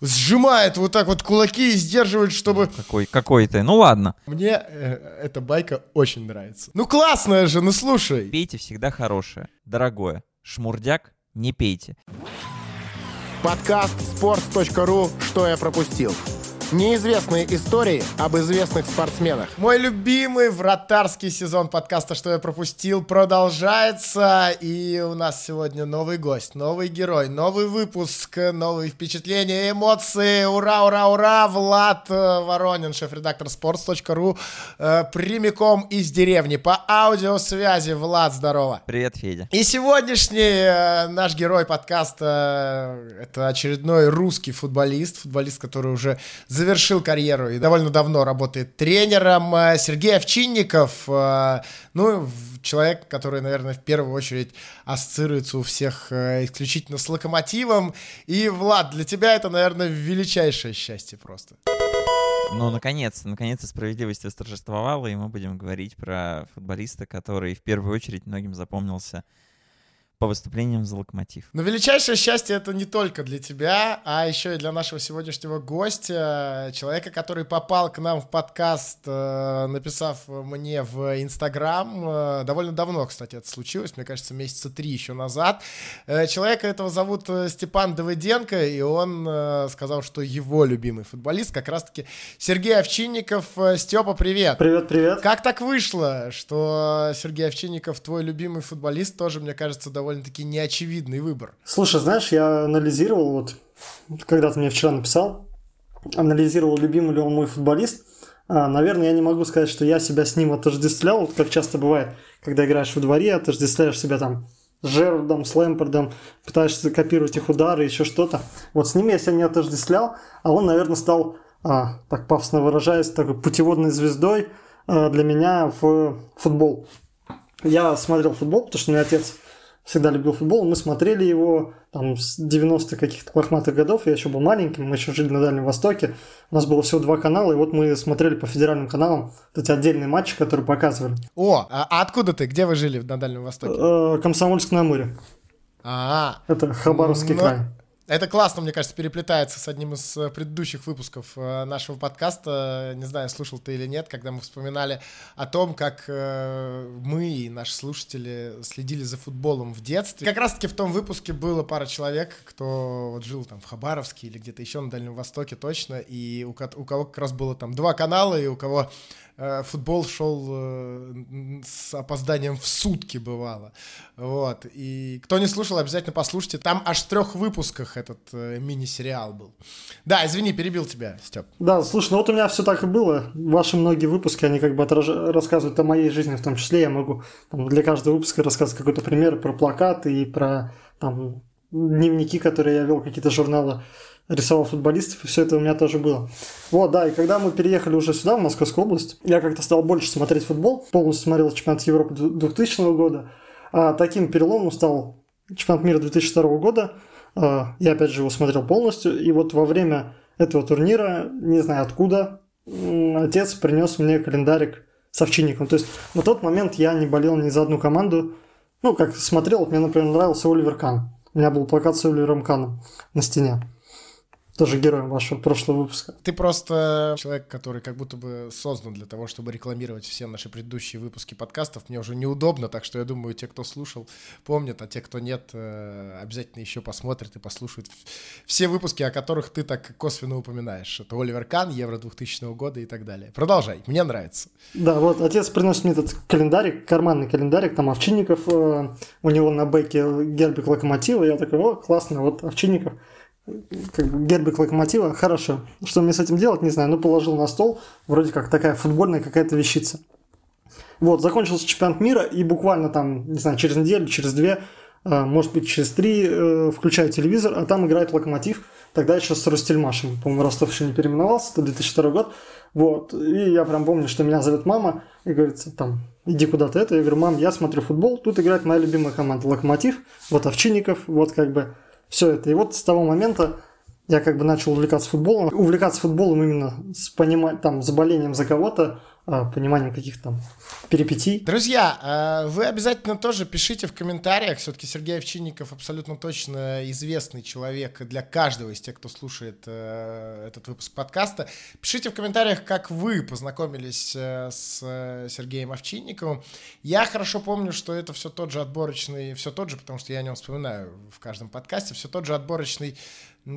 сжимает вот так вот кулаки и сдерживает, чтобы... Какой ты? Ну ладно. Мне эта байка очень нравится. Ну классная же, ну слушай. Пейте всегда хорошее, дорогое. Шмурдяк не пейте. Подкаст sports.ru «Что я пропустил». Неизвестные истории об известных спортсменах. Мой любимый вратарский сезон подкаста «Что я пропустил» продолжается. И у нас сегодня новый гость, новый герой, новый выпуск, новые впечатления, эмоции. Ура, ура, ура! Влад Воронин, шеф-редактор sports.ru, прямиком из деревни по аудиосвязи. Влад, здорово! Привет, Федя! И сегодняшний наш герой подкаста — это очередной русский футболист, который уже завершил карьеру и довольно давно работает тренером. Сергей Овчинников, ну, человек, который, наверное, в первую очередь ассоциируется у всех исключительно с «Локомотивом». И, Влад, для тебя это, наверное, величайшее счастье просто. Ну, наконец-то справедливость восторжествовала, и мы будем говорить про футболиста, который в первую очередь многим запомнился по выступлениям за «Локомотив». Но величайшее счастье это не только для тебя, а еще и для нашего сегодняшнего гостя, человека, который попал к нам в подкаст, написав мне в Инстаграм. Довольно давно, кстати, это случилось, мне кажется, месяца 3 еще назад. Человека этого зовут Степан Давиденко, и он сказал, что его любимый футболист как раз-таки Сергей Овчинников. Степа, привет! Привет! Как так вышло, что Сергей Овчинников, твой любимый футболист, тоже, мне кажется, довольно довольно-таки неочевидный выбор. Слушай, знаешь, я анализировал, вот когда ты мне вчера написал, анализировал, любимый ли он мой футболист. Наверное, я не могу сказать, что я себя с ним отождествлял, вот как часто бывает, когда играешь во дворе, отождествляешь себя там с Джеррардом, с Лэмпардом, пытаешься копировать их удары, еще что-то. Вот с ним я себя не отождествлял, а он, наверное, стал, так пафосно выражаясь, такой путеводной звездой для меня в футбол. Я смотрел футбол, потому что у меня отец всегда любил футбол, мы смотрели его там с 90-х каких-то лохматых годов, я еще был маленьким, мы еще жили на Дальнем Востоке, у нас было всего 2 канала, и вот мы смотрели по федеральным каналам эти отдельные матчи, которые показывали. О, а откуда ты, где вы жили на Дальнем Востоке? Комсомольск-на-Амуре. Это Хабаровский край. Это классно, мне кажется, переплетается с одним из предыдущих выпусков нашего подкаста. Не знаю, слушал ты или нет, когда мы вспоминали о том, как мы и наши слушатели следили за футболом в детстве. Как раз-таки в том выпуске было пара человек, кто вот жил там в Хабаровске или где-то еще на Дальнем Востоке точно, и у кого как раз было там 2 канала, и у кого футбол шел с опозданием в сутки, бывало. Вот. И кто не слушал, обязательно послушайте. Там аж в 3 выпусках этот мини-сериал был. Да, извини, перебил тебя, Степ. Да, слушай, ну вот у меня все так и было. Ваши многие выпуски, они как бы рассказывают о моей жизни в том числе. Я могу там для каждого выпуска рассказывать какой-то пример про плакаты и про там дневники, которые я вел, какие-то журналы, рисовал футболистов, и все это у меня тоже было. Вот, да, и когда мы переехали уже сюда, в Московскую область, я как-то стал больше смотреть футбол, полностью смотрел чемпионат Европы 2000 года, а таким переломом стал чемпионат мира 2002 года, я опять же его смотрел полностью, и вот во время этого турнира, не знаю откуда, отец принес мне календарик с Овчинниковым, то есть на тот момент я не болел ни за одну команду, ну, как смотрел, вот мне, например, нравился Оливер Кан, у меня был плакат с Оливером Каном на стене, тоже героем вашего прошлого выпуска. Ты просто человек, который как будто бы создан для того, чтобы рекламировать все наши предыдущие выпуски подкастов. Мне уже неудобно, так что я думаю, те, кто слушал, помнят, а те, кто нет, обязательно еще посмотрят и послушают все выпуски, о которых ты так косвенно упоминаешь. Это Оливер Кан, Евро 2000 года и так далее. Продолжай, мне нравится. Да, вот отец приносит мне этот календарик, карманный календарик, там Овчинников, у него на бэке гербик Локомотива, я такой, о, классно, вот Овчинников. Как бы гербик Локомотива, хорошо. Что мне с этим делать, не знаю, но положил на стол, вроде как такая футбольная какая-то вещица. Вот, закончился чемпионат мира, и буквально там, не знаю, через неделю, через 2, может быть, через 3 включаю телевизор, а там играет Локомотив, тогда еще с Ростельмашем, по-моему, Ростов еще не переименовался, это 2002 год, вот, и я прям помню, что меня зовет мама и говорит, там, иди куда-то это, я говорю, мам, я смотрю футбол, тут играет моя любимая команда Локомотив, вот Овчинников, вот как бы все это. И вот с того момента я как бы начал увлекаться футболом. Увлекаться футболом именно с пониманием, там, с болением за кого-то, пониманием каких-то там перипетий. Друзья, вы обязательно тоже пишите в комментариях. Все-таки Сергей Овчинников абсолютно точно известный человек для каждого из тех, кто слушает этот выпуск подкаста. Пишите в комментариях, как вы познакомились с Сергеем Овчинниковым. Я хорошо помню, что это все тот же отборочный, все тот же, потому что я о нем вспоминаю в каждом подкасте, все тот же отборочный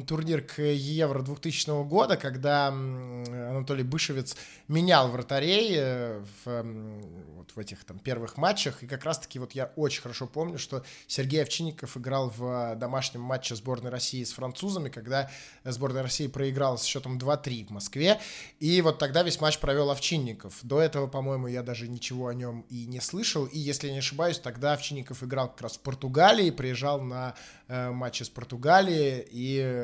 турнир к Евро 2000 года, когда Анатолий Бышевец менял вратарей в этих там первых матчах. И как раз-таки вот я очень хорошо помню, что Сергей Овчинников играл в домашнем матче сборной России с французами, когда сборная России проиграла с счетом 2-3 в Москве. И вот тогда весь матч провел Овчинников. До этого, по-моему, я даже ничего о нем и не слышал. И если я не ошибаюсь, тогда Овчинников играл как раз в Португалии, приезжал на матчи с Португалией и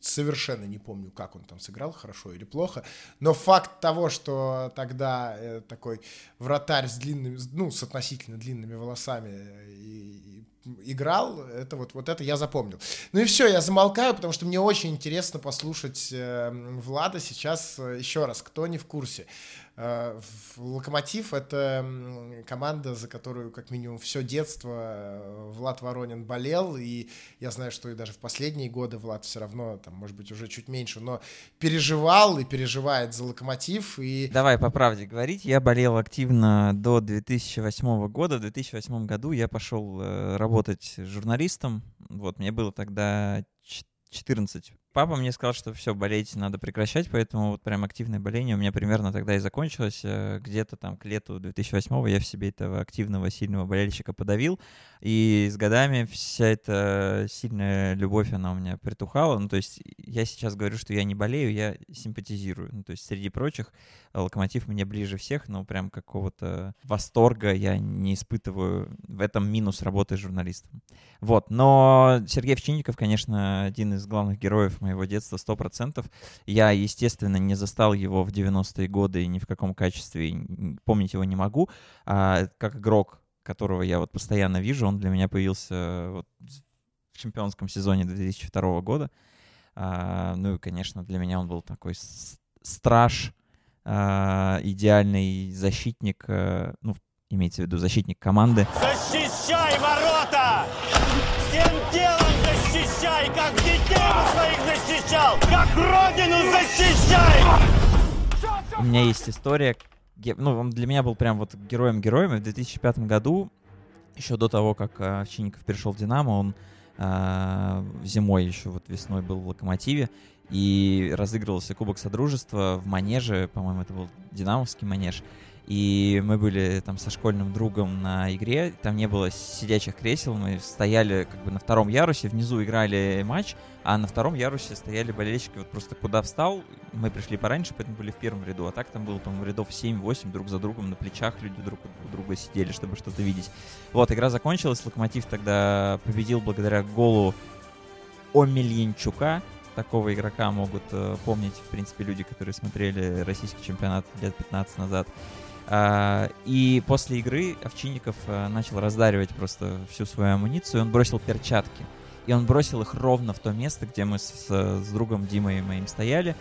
совершенно не помню, как он там сыграл, хорошо или плохо, но факт того, что тогда такой вратарь с длинными, ну, с относительно длинными волосами играл, это вот это я запомнил. Ну и все, я замолкаю, потому что мне очень интересно послушать Влада сейчас еще раз, кто не в курсе. Локомотив — это команда, за которую как минимум все детство Влад Воронин болел, и я знаю, что и даже в последние годы Влад все равно, там, может быть, уже чуть меньше, но переживал и переживает за Локомотив. И... Давай по правде говорить, я болел активно до 2008 года, в 2008 году я пошел работать журналистом, вот, мне было тогда 14. Папа мне сказал, что все, болеть надо прекращать, поэтому вот прям активное боление у меня примерно тогда и закончилось. Где-то там к лету 2008-го я в себе этого активного, сильного болельщика подавил, и с годами вся эта сильная любовь, она у меня притухала. Ну, то есть я сейчас говорю, что я не болею, я симпатизирую. Ну, то есть среди прочих Локомотив мне ближе всех, но прям какого-то восторга я не испытываю. В этом минус работы журналистом. Вот, но Сергей Овчинников, конечно, один из главных героев моего детства 100%. Я, естественно, не застал его в 90-е годы и ни в каком качестве, помнить его не могу. А как игрок, которого я вот постоянно вижу, он для меня появился вот в чемпионском сезоне 2002 года. Ну и, конечно, для меня он был такой страж, идеальный защитник, ну, имеется в виду защитник команды. Защищай ворота! Всем делом защищай, как детей своих защищал, как родину защищай! У меня есть история, ну, он для меня был прям вот героем-героем, и в 2005 году, еще до того, как Овчинников перешел в «Динамо», он зимой еще, вот весной был в «Локомотиве», и разыгрывался Кубок Содружества в Манеже, по-моему, это был «Динамовский Манеж». И мы были там со школьным другом на игре, там не было сидячих кресел, мы стояли как бы на втором ярусе, внизу играли матч, а на втором ярусе стояли болельщики, вот просто куда встал, мы пришли пораньше, поэтому были в первом ряду, а так там было, по-моему, рядов 7-8 друг за другом, на плечах люди друг у друга сидели, чтобы что-то видеть. Вот, игра закончилась, Локомотив тогда победил благодаря голу Омельянчука. Такого игрока могут помнить, в принципе, люди, которые смотрели российский чемпионат лет 15 назад. И после игры Овчинников начал раздаривать просто всю свою амуницию. Он бросил перчатки. И он бросил их ровно в то место, где мы с другом Димой моим стояли.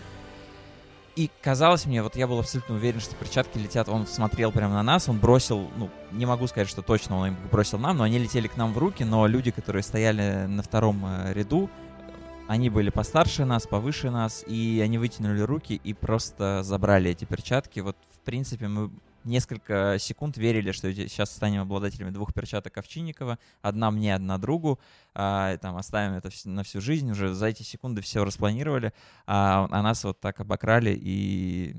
И казалось мне, вот я был абсолютно уверен, что перчатки летят. Он смотрел прямо на нас, он бросил, ну, не могу сказать, что точно он их бросил нам, но они летели к нам в руки. Но люди, которые стояли на втором ряду, они были постарше нас, повыше нас, и они вытянули руки и просто забрали эти перчатки. Вот, в принципе, мы несколько секунд верили, что сейчас станем обладателями двух перчаток Овчинникова. Одна мне, одна другу. Там, оставим это на всю жизнь. Уже за эти секунды все распланировали. А нас вот так обокрали, и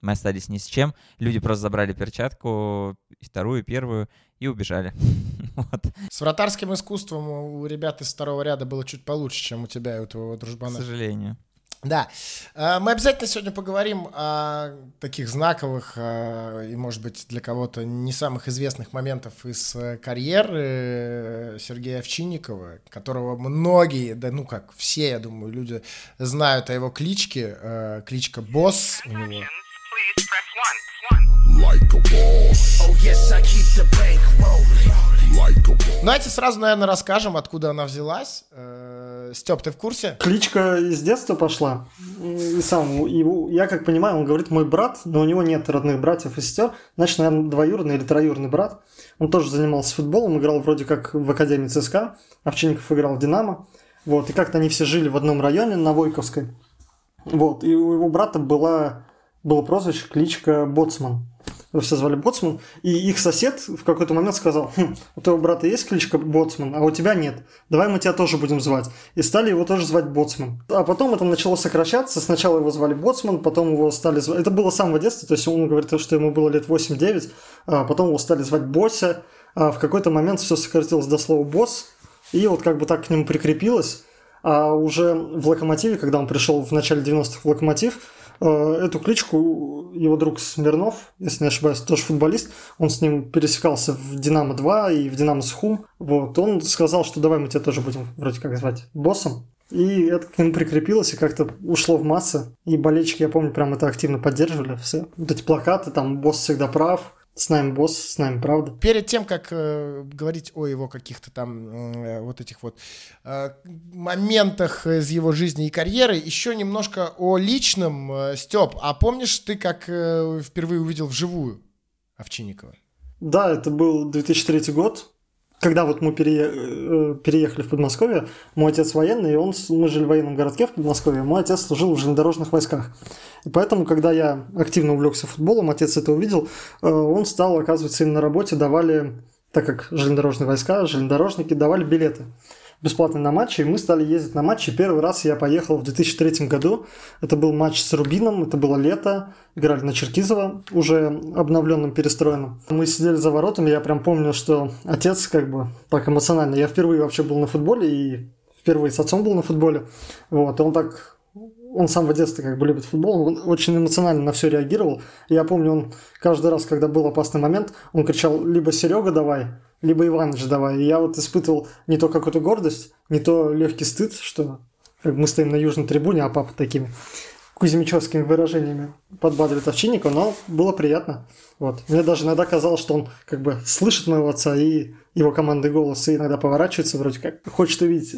мы остались ни с чем. Люди просто забрали перчатку, и вторую, и первую, и убежали. Вот. С вратарским искусством у ребят из второго ряда было чуть получше, чем у тебя и у твоего дружбана. К сожалению. Да. Мы обязательно сегодня поговорим о таких знаковых и, может быть, для кого-то не самых известных моментов из карьеры Сергея Овчинникова, которого многие, да ну как, все, я думаю, люди знают о его кличке. Кличка «Босс». Давайте сразу, наверное, расскажем, откуда она взялась. Стёп, ты в курсе? Кличка из детства пошла. И сам, его, я как понимаю, он говорит «мой брат», но у него нет родных братьев и сестер. Значит, наверное, двоюродный или троюродный брат. Он тоже занимался футболом, играл вроде как в Академии ЦСКА. Овчинников играл в «Динамо». Вот, и как-то они все жили в одном районе, на Войковской. Вот, и у его брата было прозвище, кличка «Боцман». Его все звали Боцман, и их сосед в какой-то момент сказал: у твоего брата есть кличка Боцман, а у тебя нет, давай мы тебя тоже будем звать. И стали его тоже звать Боцман. А потом это начало сокращаться, сначала его звали Боцман, потом его стали звать... Это было с самого детства, то есть он говорит, что ему было лет 8-9, а потом его стали звать Бося, а в какой-то момент все сократилось до слова «босс», и вот как бы так к нему прикрепилось. А уже в «Локомотиве», когда он пришел в начале 90-х в «Локомотив», эту кличку его друг Смирнов, если не ошибаюсь, тоже футболист, он с ним пересекался в «Динамо-2» и в «Динамо Сухум». Вот, он сказал, что давай мы тебя тоже будем вроде как звать боссом. И это к нему прикрепилось и как-то ушло в массы. И болельщики, я помню, прям это активно поддерживали все. Вот эти плакаты, там «Босс всегда прав», «С нами босс», «С нами правда». Перед тем, как говорить о его каких-то там вот этих вот моментах из его жизни и карьеры, еще немножко о личном. Степ, а помнишь ты, как впервые увидел вживую Овчинникова? Да, это был 2003 год, когда вот мы переехали в Подмосковье. Мой отец военный, и мы жили в военном городке в Подмосковье. Мой отец служил в железнодорожных войсках. И поэтому, когда я активно увлекся футболом, отец это увидел, он стал, оказывается, им на работе давали, так как железнодорожные войска, железнодорожники давали билеты бесплатно на матчи, и мы стали ездить на матчи. Первый раз я поехал в 2003 году, это был матч с Рубином, это было лето, играли на Черкизова, уже обновленным, перестроенным. Мы сидели за воротами, я прям помню, что отец как бы так эмоционально, я впервые вообще был на футболе, и впервые с отцом был на футболе, вот, и он так... Он с самого детства как бы любит футбол, он очень эмоционально на все реагировал. Я помню, он каждый раз, когда был опасный момент, он кричал либо «Серега, давай», либо «Иваныч, давай». И я вот испытывал не то какую-то гордость, не то легкий стыд, что мы стоим на южной трибуне, а папа такими кузьмичевскими выражениями подбадривает Овчинникова, но было приятно. Вот. Мне даже иногда казалось, что он как бы слышит моего отца и его командный голос, и иногда поворачивается, вроде как хочет увидеть,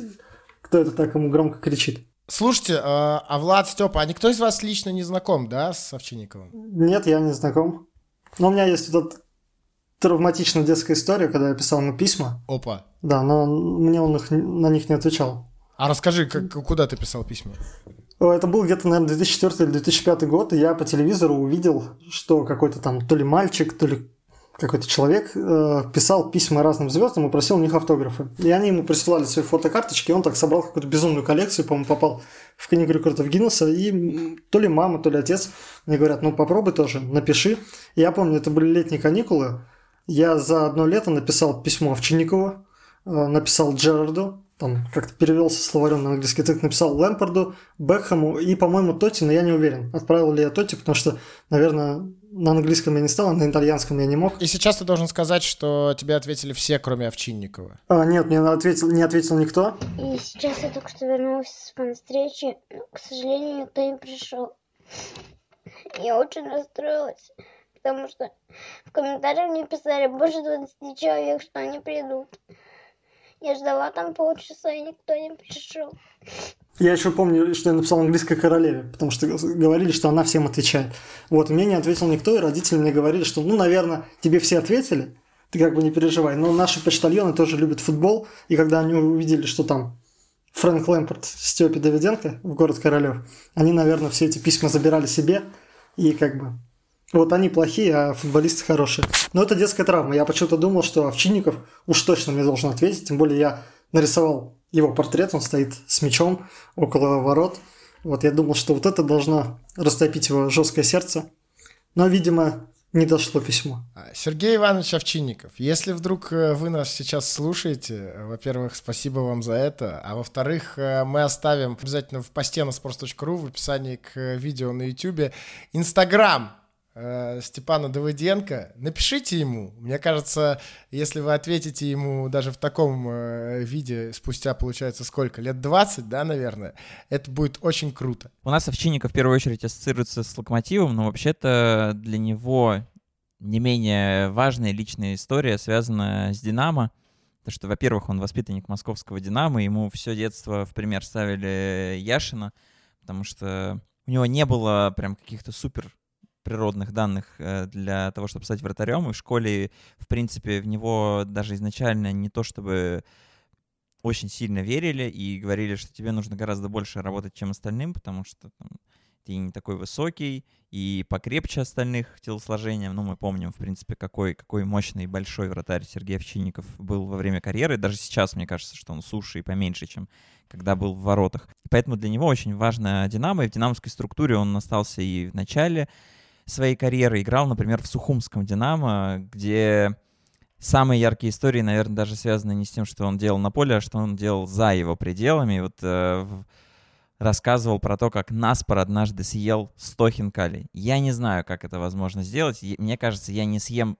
кто это так ему громко кричит. Слушайте, а Влад, Степа, а никто из вас лично не знаком, да, с Овчинниковым? Нет, я не знаком. Но у меня есть вот эта травматичная детская история, когда я писал ему письма. Опа. Да, но мне он на них не отвечал. А расскажи, куда ты писал письма? Это был где-то, наверное, 2004 или 2005 год, и я по телевизору увидел, что какой-то там то ли мальчик, то ли какой-то человек писал письма разным звездам и просил у них автографы. И они ему присылали свои фотокарточки, и он так собрал какую-то безумную коллекцию, по-моему, попал в книгу рекордов Гиннесса, и то ли мама, то ли отец мне говорят, ну попробуй тоже, напиши. И я помню, это были летние каникулы, я за одно лето написал письмо Овчинникову, написал Джеррарду, там как-то перевелся словарем на английский язык, написал Лэмпарду, Бекхэму и, по-моему, Тоти, но я не уверен, отправил ли я Тоти, потому что, наверное, на английском я не стал, а на итальянском я не мог. И сейчас ты должен сказать, что тебе ответили все, кроме Овчинникова. Нет, мне не ответил никто. И сейчас я только что вернулась с фан-встречи, но, к сожалению, никто не пришел. Я очень расстроилась, потому что в комментариях мне писали больше 20 человек, что они придут. Я ждала там полчаса, и никто не пришел. Я еще помню, что я написал английской королеве, потому что говорили, что она всем отвечает. Вот, мне не ответил никто, и родители мне говорили, что, ну, наверное, тебе все ответили, ты как бы не переживай. Но наши почтальоны тоже любят футбол, и когда они увидели, что там Фрэнк Лэмпард, Степе Давиденко в город Королев, они, наверное, все эти письма забирали себе, и как бы... Вот они плохие, а футболисты хорошие. Но это детская травма. Я почему-то думал, что Овчинников уж точно мне должен ответить. Тем более я нарисовал его портрет. Он стоит с мячом около ворот. Вот я думал, что вот это должно растопить его жесткое сердце. Но, видимо, не дошло письмо. Сергей Иванович Овчинников, если вдруг вы нас сейчас слушаете, во-первых, спасибо вам за это, а во-вторых, мы оставим обязательно в посте на sports.ru в описании к видео на YouTube Инстаграм Степана Давыденко. Напишите ему. Мне кажется, если вы ответите ему даже в таком виде спустя, получается, сколько? Лет 20, да, наверное? Это будет очень круто. У нас Овчинников в первую очередь ассоциируется с Локомотивом, но вообще-то для него не менее важная личная история связана с «Динамо». То, что, во-первых, он воспитанник московского «Динамо», ему все детство в пример ставили Яшина, потому что у него не было прям каких-то супер природных данных для того, чтобы стать вратарем. И в школе, в принципе, в него даже изначально не то чтобы очень сильно верили и говорили, что тебе нужно гораздо больше работать, чем остальным, потому что там, ты не такой высокий и покрепче остальных телосложением. Ну, мы помним, в принципе, какой мощный и большой вратарь Сергей Овчинников был во время карьеры. Даже сейчас, мне кажется, что он суше и поменьше, чем когда был в воротах. Поэтому для него очень важно «Динамо». И в динамовской структуре он остался и в начале своей карьеры. Играл, например, в Сухумском «Динамо», где самые яркие истории, наверное, даже связаны не с тем, что он делал на поле, а что он делал за его пределами. И вот рассказывал про то, как Наспор однажды съел 100 хинкалей. Я не знаю, как это возможно сделать. Мне кажется, я не съем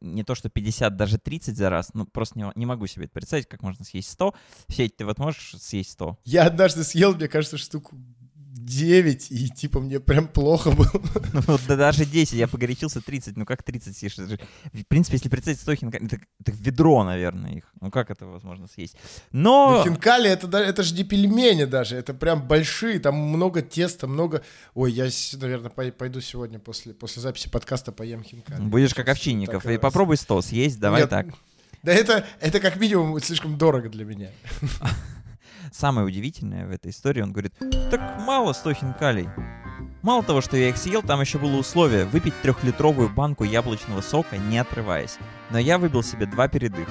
не то что 50, даже 30 за раз. Ну, просто не могу себе это представить, как можно съесть 100. Федь, ты вот можешь съесть 100? Я однажды съел, мне кажется, штуку 9, и типа мне прям плохо было. Ну, вот, да, даже 10, я погорячился 30. Ну, как 30 съешь? В принципе, если представить 100 хинкали, это ведро, наверное, их. Ну, как это возможно съесть? Но хинкали, это же не пельмени даже, это прям большие, там много теста, много... Ой, я, наверное, пойду сегодня после записи подкаста поем хинкали. Будешь как Овчинников, и попробуй 100 съесть, давай. Нет, так. Да это как минимум слишком дорого для меня. Самое удивительное в этой истории, он говорит, так мало 100 хинкалей. Мало того, что я их съел, там еще было условие выпить 3-литровую банку яблочного сока, не отрываясь. Но я выбил себе 2 передыха.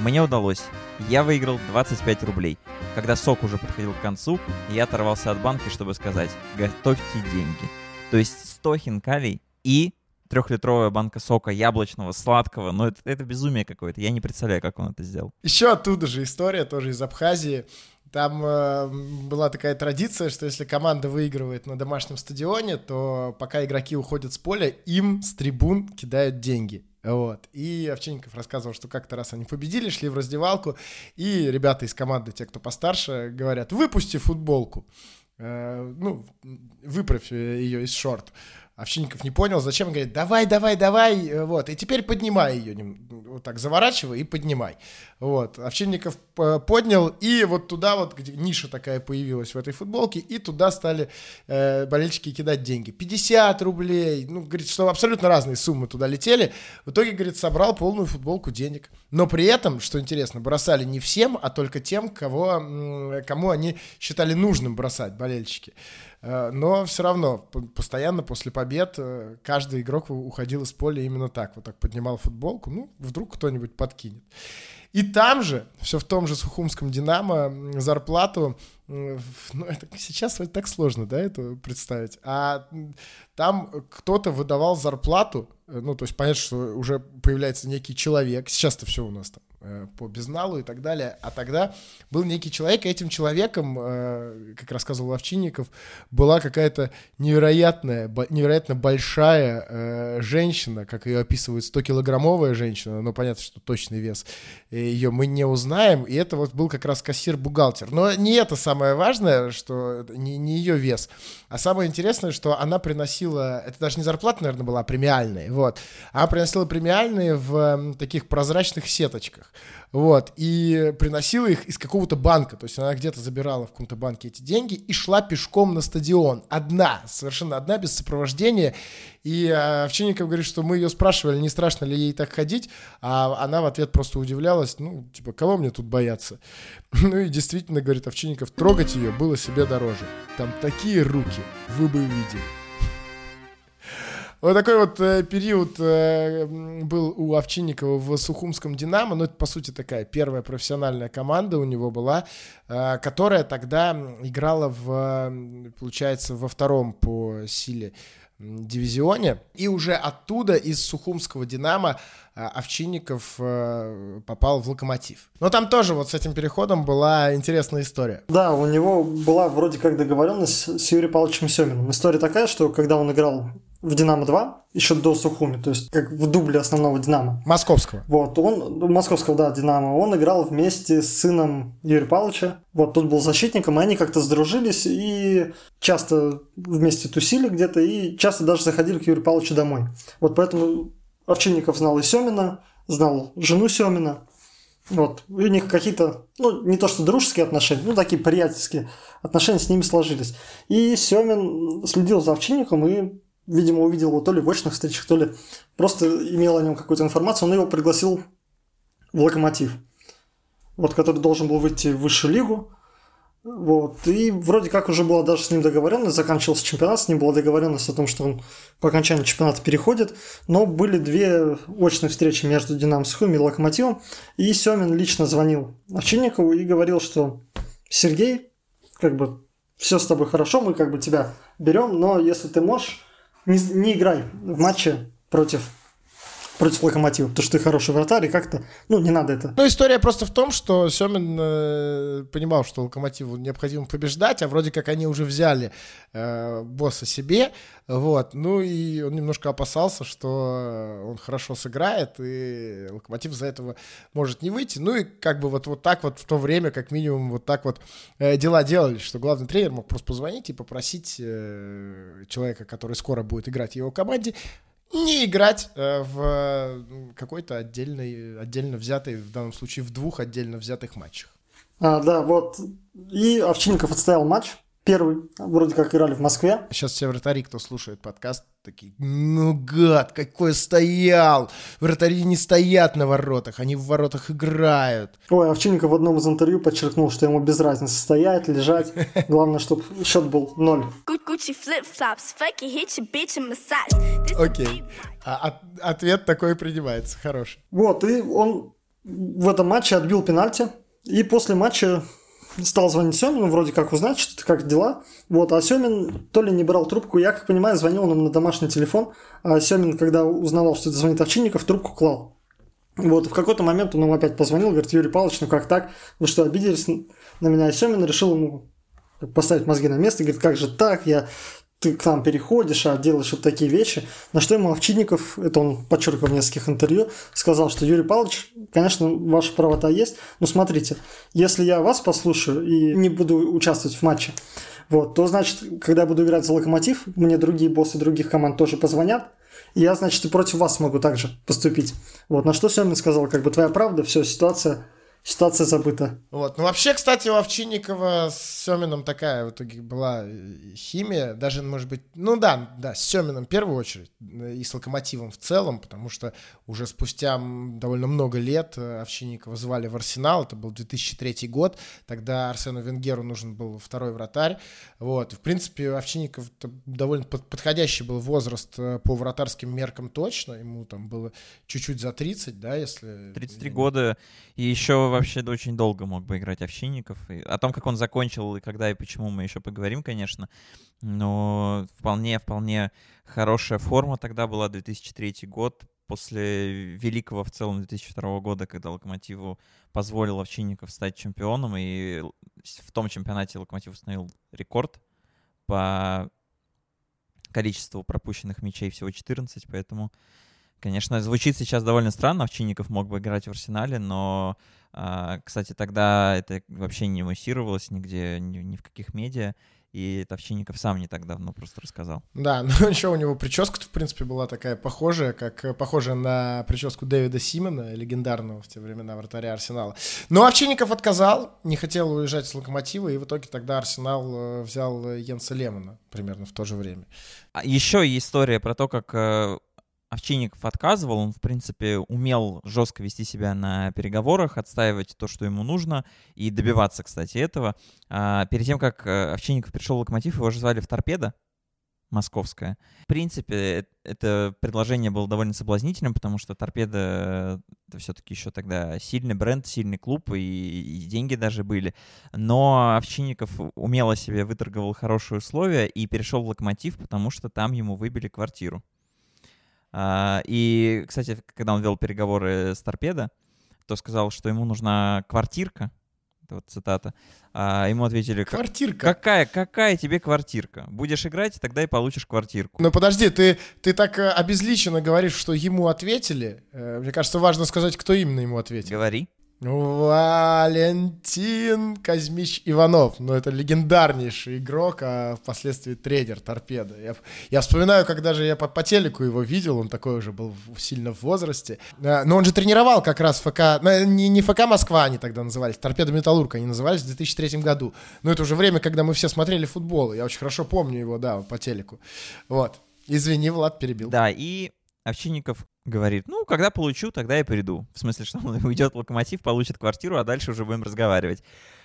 Мне удалось. Я выиграл 25 рублей. Когда сок уже подходил к концу, я оторвался от банки, чтобы сказать, готовьте деньги. То есть 100 хинкалей и 3-литровая банка сока яблочного, сладкого. Но это безумие какое-то. Я не представляю, как он это сделал. Еще оттуда же история, тоже из Абхазии. Там была такая традиция, что если команда выигрывает на домашнем стадионе, то пока игроки уходят с поля, им с трибун кидают деньги. Вот. И Овчинников рассказывал, что как-то раз они победили, шли в раздевалку, и ребята из команды, те, кто постарше, говорят, выпусти футболку, выправь ее из шорт. Овчинников не понял, зачем, говорит, давай, вот, и теперь поднимай ее, вот так заворачивай и поднимай, вот, Овчинников поднял, и вот туда вот, где ниша такая появилась в этой футболке, и туда стали болельщики кидать деньги, 50 рублей, говорит, что абсолютно разные суммы туда летели, в итоге, говорит, собрал полную футболку денег, но при этом, что интересно, бросали не всем, а только тем, кому они считали нужным бросать, болельщики. Но все равно, постоянно после побед каждый игрок уходил из поля именно так. Вот так поднимал футболку, вдруг кто-нибудь подкинет. И там же, все в том же Сухумском «Динамо», зарплату, сейчас так сложно, да, это представить, а там кто-то выдавал зарплату, то есть понятно, что уже появляется некий человек, сейчас-то все у нас там по безналу и так далее, а тогда был некий человек, и этим человеком, как рассказывал Овчинников, была какая-то невероятно большая женщина, как ее описывают, 100-килограммовая женщина, но понятно, что точный вес ее мы не узнаем, и это вот был как раз кассир-бухгалтер. Но не это самое важное, что не ее вес, а самое интересное, что она приносила, это даже не зарплата, наверное, была, а премиальные, вот. Она приносила премиальные в таких прозрачных сеточках. Вот, и приносила их из какого-то банка, то есть она где-то забирала в каком-то банке эти деньги и шла пешком на стадион, совершенно одна, без сопровождения, и Овчинников говорит, что мы ее спрашивали, не страшно ли ей так ходить, а она в ответ просто удивлялась, кого мне тут бояться, и действительно, говорит Овчинников, трогать ее было себе дороже, там такие руки, вы бы видели. Вот такой вот период был у Овчинникова в Сухумском «Динамо». Но это, по сути, такая первая профессиональная команда у него была, которая тогда играла, получается, во втором по силе дивизионе. И уже оттуда, из Сухумского «Динамо», Овчинников попал в «Локомотив». Но там тоже вот с этим переходом была интересная история. Да, у него была вроде как договоренность с Юрием Павловичем Семиным. История такая, что когда он играл в «Динамо-2», еще до Сухуми, то есть как в дубле основного «Динамо». Московского. Вот, он, московского, да, «Динамо», он играл вместе с сыном Юрия Павловича, вот, тот был защитником, и они как-то сдружились, и часто вместе тусили где-то, и часто даже заходили к Юрию Павловичу домой. Вот поэтому Овчинников знал и Семина, знал жену Семина. Вот. И у них какие-то, ну, не то что дружеские отношения, ну, такие приятельские отношения с ними сложились. И Семин следил за Овчинниковым и, видимо, увидел его то ли в очных встречах, то ли просто имел о нем какую-то информацию. Он его пригласил в «Локомотив», вот, который должен был выйти в высшую лигу. Вот. И вроде как уже была даже с ним договоренность, заканчивался чемпионат, с ним была договоренность о том, что он по окончании чемпионата переходит, но были две очные встречи между «Динамо Сухуми» и «Локомотивом», и Семин лично звонил Овчинникову и говорил, что «Сергей, как бы все с тобой хорошо, мы как бы тебя берем, но если ты можешь, не играй в матче против «Локомотива», потому что ты хороший вратарь, и как-то, ну, не надо это. Ну, история просто в том, что Семин понимал, что «Локомотиву» необходимо побеждать, а вроде как они уже взяли босса себе, вот, ну, и он немножко опасался, что он хорошо сыграет, и «Локомотив» из-за этого может не выйти, ну, и как бы вот так вот в то время, как минимум, вот так вот дела делались, что главный тренер мог просто позвонить и попросить человека, который скоро будет играть в его команде, не играть в какой-то отдельно взятый, в данном случае в двух отдельно взятых матчах. Да, вот. И Овчинников отстоял матч. Первый. Вроде как играли в Москве. Сейчас все вратари, кто слушает подкаст, такие: ну, гад, какой стоял! Вратари не стоят на воротах, они в воротах играют. Ой, Овчинников в одном из интервью подчеркнул, что ему без разницы стоять, лежать. Главное, чтобы счет был 0. Окей. Ответ такой принимается. Хороший. Вот, и он в этом матче отбил пенальти. И после матча стал звонить Семину, вроде как узнать, что-то, как дела. Вот, а Семин то ли не брал трубку, я, как понимаю, звонил он им на домашний телефон, а Семин, когда узнавал, что это звонит Овчинников, трубку клал. Вот, и в какой-то момент он ему опять позвонил, говорит: Юрий Павлович, ну как так? Вы что, обиделись на меня? И Семин решил ему поставить мозги на место, говорит: как же так, ты к нам переходишь, а делаешь вот такие вещи. На что ему Овчинников, это он подчеркивал в нескольких интервью, сказал, что: Юрий Павлович, конечно, ваша правота есть, но смотрите, если я вас послушаю и не буду участвовать в матче, вот, то, значит, когда я буду играть за «Локомотив», мне другие боссы других команд тоже позвонят, и я, значит, и против вас могу также поступить. Вот, на что Семин сказал: как бы твоя правда, все, ситуация забыта. Вот. Ну, вообще, кстати, у Овчинникова с Семином такая в итоге была химия. Даже, может быть, ну да, с Семином в первую очередь и с «Локомотивом» в целом, потому что уже спустя довольно много лет Овчинникова звали в «Арсенал». Это был 2003 год. Тогда Арсену Венгеру нужен был второй вратарь. Вот. И, в принципе, Овчинников довольно подходящий был возраст по вратарским меркам точно. Ему там было чуть-чуть за 30, да, если... 33 года, и еще вообще очень долго мог бы играть Овчинников. И о том, как он закончил и когда и почему, мы еще поговорим, конечно. Но вполне хорошая форма тогда была, 2003 год, после великого в целом 2002 года, когда «Локомотиву» позволил Овчинников стать чемпионом. И в том чемпионате «Локомотив» установил рекорд по количеству пропущенных мячей, всего 14, поэтому... Конечно, звучит сейчас довольно странно. Овчинников мог бы играть в «Арсенале», но, кстати, тогда это вообще не муссировалось нигде, ни в каких медиа. И это Овчинников сам не так давно просто рассказал. Да, ну еще у него прическа-то, в принципе, была такая похожая на прическу Дэвида Семина, легендарного в те времена вратаря «Арсенала». Но Овчинников отказал, не хотел уезжать с «Локомотива», и в итоге тогда «Арсенал» взял Йенса Лемона примерно в то же время. А еще и история про то, как... Овчинников отказывал, он, в принципе, умел жестко вести себя на переговорах, отстаивать то, что ему нужно, и добиваться, кстати, этого. Перед тем, как Овчинников пришел в «Локомотив», его же звали в «Торпедо» московское. В принципе, это предложение было довольно соблазнительным, потому что «Торпедо» — это все-таки еще тогда сильный бренд, сильный клуб, и деньги даже были. Но Овчинников умело себе выторговал хорошие условия и перешел в «Локомотив», потому что там ему выбили квартиру. И, кстати, когда он вел переговоры с «Торпедо», то сказал, что ему нужна квартирка. Это вот цитата. Ему ответили: квартирка. Какая тебе квартирка? Будешь играть, тогда и получишь квартирку. Ну подожди, ты так обезличенно говоришь, что ему ответили. Мне кажется, важно сказать, кто именно ему ответил. Говори. Валентин Казьмич Иванов. Ну, это легендарнейший игрок, а впоследствии тренер «Торпедо». Я вспоминаю, когда же я по телеку его видел, он такой уже был сильно в возрасте. Но он же тренировал как раз ФК... Не ФК Москва они тогда назывались, «Торпедо Металлург» они назывались в 2003 году. Но это уже время, когда мы все смотрели футбол. Я очень хорошо помню его, да, по телеку. Вот. Извини, Влад, перебил. Да, и Овчинников... говорит, ну, когда получу, тогда и приду. В смысле, что он уйдет в «Локомотив», получит квартиру, а дальше уже будем разговаривать.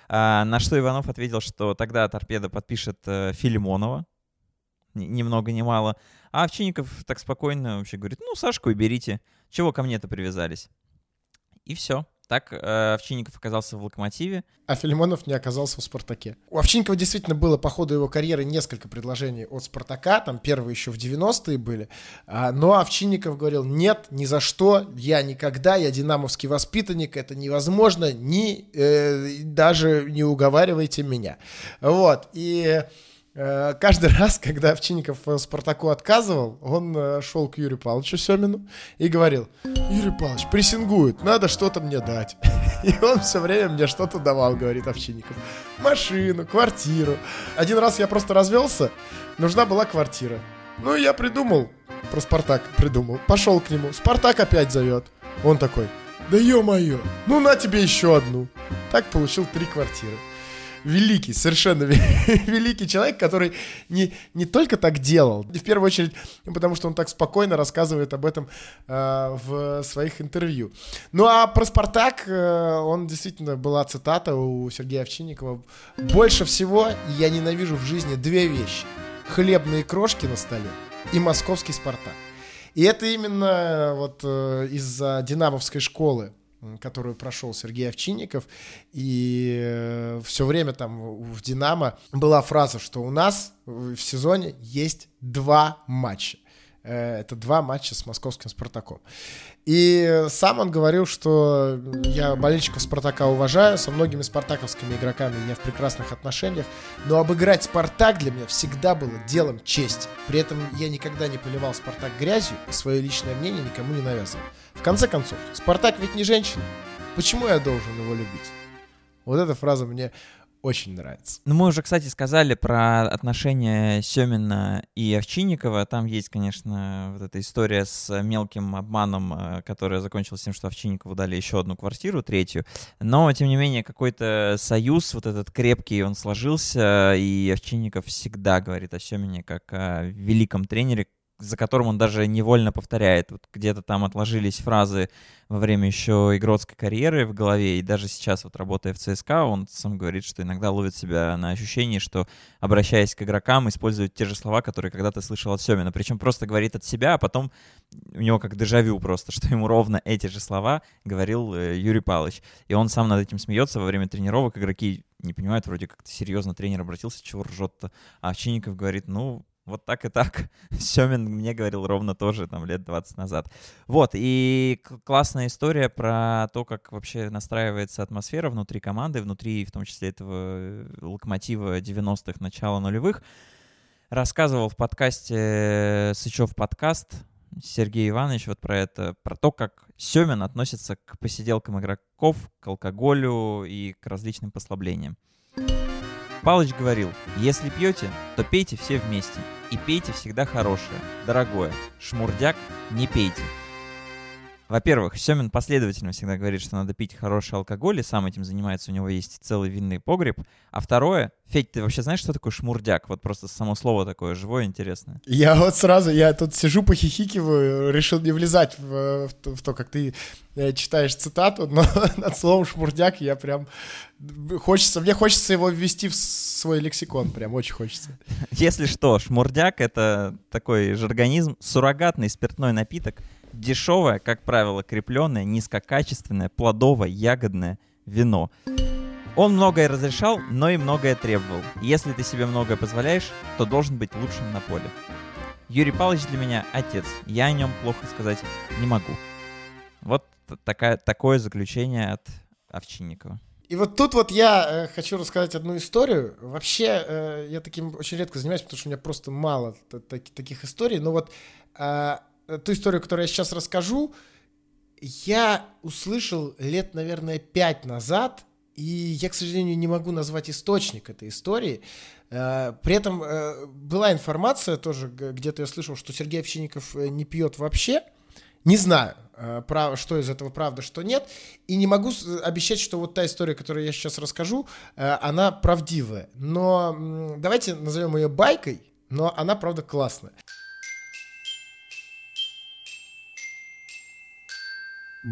На что Иванов ответил, что тогда «Торпедо» подпишет Филимонова, ни много ни мало. А Овчинников так спокойно вообще говорит, ну, Сашку и берите, чего ко мне-то привязались. И все. Так Овчинников оказался в «Локомотиве». А Филимонов не оказался в «Спартаке». У Овчинникова действительно было по ходу его карьеры несколько предложений от «Спартака». Там первые еще в 90-е были. Но Овчинников говорил, нет, ни за что, я никогда, я динамовский воспитанник, это невозможно, даже не уговаривайте меня. Вот, и... Каждый раз, когда Овчинников «Спартаку» отказывал, он шел к Юрию Павловичу Семину и говорил, Юрий Павлович, прессингует, надо что-то мне дать. И он все время мне что-то давал, говорит Овчинников. Машину, квартиру. Один раз я просто развелся, нужна была квартира. Ну и я придумал, про «Спартак» придумал, пошел к нему, «Спартак» опять зовет. Он такой, да ё-моё, ну на тебе еще одну. Так получил 3 квартиры. Великий, совершенно великий человек, который не только так делал, в первую очередь, потому что он так спокойно рассказывает об этом в своих интервью. Ну а про «Спартак» он действительно, была цитата у Сергея Овчинникова. «Больше всего я ненавижу в жизни 2 вещи. Хлебные крошки на столе и московский «Спартак». И это именно вот из-за динамовской школы, которую прошел Сергей Овчинников, и все время там в «Динамо» была фраза, что у нас в сезоне есть 2 матча. Это 2 матча с московским «Спартаком». И сам он говорил, что я болельщиков «Спартака» уважаю, со многими спартаковскими игроками я в прекрасных отношениях, но обыграть «Спартак» для меня всегда было делом чести. При этом я никогда не поливал «Спартак» грязью и свое личное мнение никому не навязывал. В конце концов, «Спартак» ведь не женщина. Почему я должен его любить? Вот эта фраза мне очень нравится. Ну, мы уже, кстати, сказали про отношения Семина и Овчинникова. Там есть, конечно, вот эта история с мелким обманом, которая закончилась тем, что Овчинникову дали еще 1 квартиру, 3. Но, тем не менее, какой-то союз, вот этот крепкий, он сложился, и Овчинников всегда говорит о Семине как о великом тренере, за которым он даже невольно повторяет. Вот где-то там отложились фразы во время еще игротской карьеры в голове, и даже сейчас, вот работая в ЦСКА, он сам говорит, что иногда ловит себя на ощущении, что, обращаясь к игрокам, использует те же слова, которые когда-то слышал от Семина. Причем просто говорит от себя, а потом у него как дежавю просто, что ему ровно эти же слова говорил Юрий Павлович. И он сам над этим смеется во время тренировок. Игроки не понимают, вроде как-то серьезно тренер обратился, чего ржет-то. А Овчинников говорит, ну... вот так и так. Семин мне говорил ровно тоже там, лет 20 назад. Вот, и классная история про то, как вообще настраивается атмосфера внутри команды, внутри, в том числе, этого «Локомотива» 90-х, начала нулевых. Рассказывал в подкасте «Сычев подкаст» Сергей Иванович вот про это, про то, как Семин относится к посиделкам игроков, к алкоголю и к различным послаблениям. Палыч говорил, если пьете, то пейте все вместе. И пейте всегда хорошее, дорогое. Шмурдяк, не пейте. Во-первых, Семин последовательно всегда говорит, что надо пить хороший алкоголь, и сам этим занимается, у него есть целый винный погреб. А второе, Федь, ты вообще знаешь, что такое шмурдяк? Вот просто само слово такое живое, интересное. Я вот сразу, я тут сижу, похихикиваю, решил не влезать в то, как ты читаешь цитату, но над словом шмурдяк я прям... Мне хочется его ввести в свой лексикон, прям очень хочется. Если что, шмурдяк — это такой же организм, суррогатный спиртной напиток, дешевое, как правило, крепленное, низкокачественное, плодовое, ягодное вино. Он многое разрешал, но и многое требовал. Если ты себе многое позволяешь, то должен быть лучшим на поле. Юрий Павлович для меня отец, я о нем плохо сказать не могу. Вот такое заключение от Овчинникова. И вот тут вот я хочу рассказать одну историю. Вообще, я таким очень редко занимаюсь, потому что у меня просто мало таких историй. Но вот... ту историю, которую я сейчас расскажу, я услышал лет, наверное, 5 назад, и я, к сожалению, не могу назвать источник этой истории. При этом была информация тоже, где-то я слышал, что Сергей Овчинников не пьет вообще. Не знаю, что из этого правда, что нет. И не могу обещать, что вот та история, которую я сейчас расскажу, она правдивая. Но давайте назовем ее байкой, но она, правда, классная.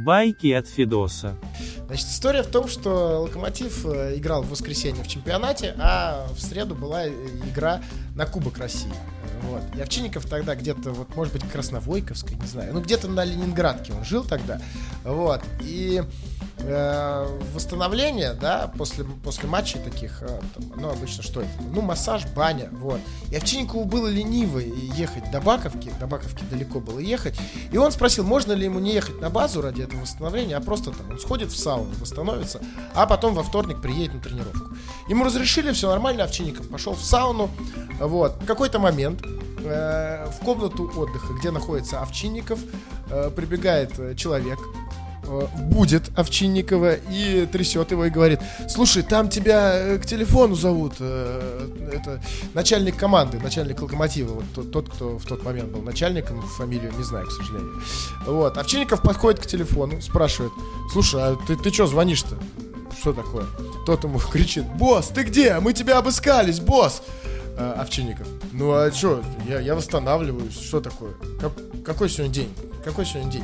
Байки от Федоса. Значит, история в том, что «Локомотив» играл в воскресенье в чемпионате, а в среду была игра на Кубок России. Вот. И Овчинников тогда где-то, вот, может быть, Красновойковской, не знаю, ну, где-то на Ленинградке он жил тогда. Вот. И восстановление, да, после матчей таких, там, ну, обычно что это? Ну, массаж, баня, вот. И Овчинникову было лениво ехать до Баковки далеко было ехать, и он спросил, можно ли ему не ехать на базу ради этого восстановления, а просто там он сходит в сауну, восстановится, а потом во вторник приедет на тренировку. Ему разрешили, все нормально, Овчинников пошел в сауну, вот. В какой-то момент в комнату отдыха, где находится Овчинников, прибегает человек, будет Овчинникова и трясет его и говорит: слушай, там тебя к телефону зовут, это начальник команды, начальник «Локомотива», вот тот, кто в тот момент был начальником, фамилию не знаю, к сожалению. Вот, Овчинников подходит к телефону, спрашивает: слушай, а ты что звонишь-то? Что такое? Тот ему кричит: босс, ты где? Мы тебя обыскались, босс! Овчинников: ну а что, я восстанавливаюсь, что такое? Какой сегодня день?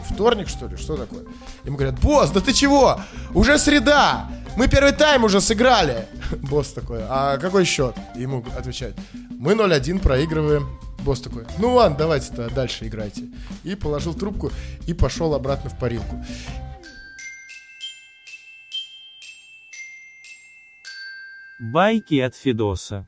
Вторник, что ли? Что такое? Ему говорят: босс, да ты чего? Уже среда! Мы первый тайм уже сыграли! Босс такой: а какой счет? Ему отвечают: мы 0-1 проигрываем. Босс такой: ну ладно, давайте-то дальше играйте. И положил трубку и пошел обратно в парилку. Байки от Федоса.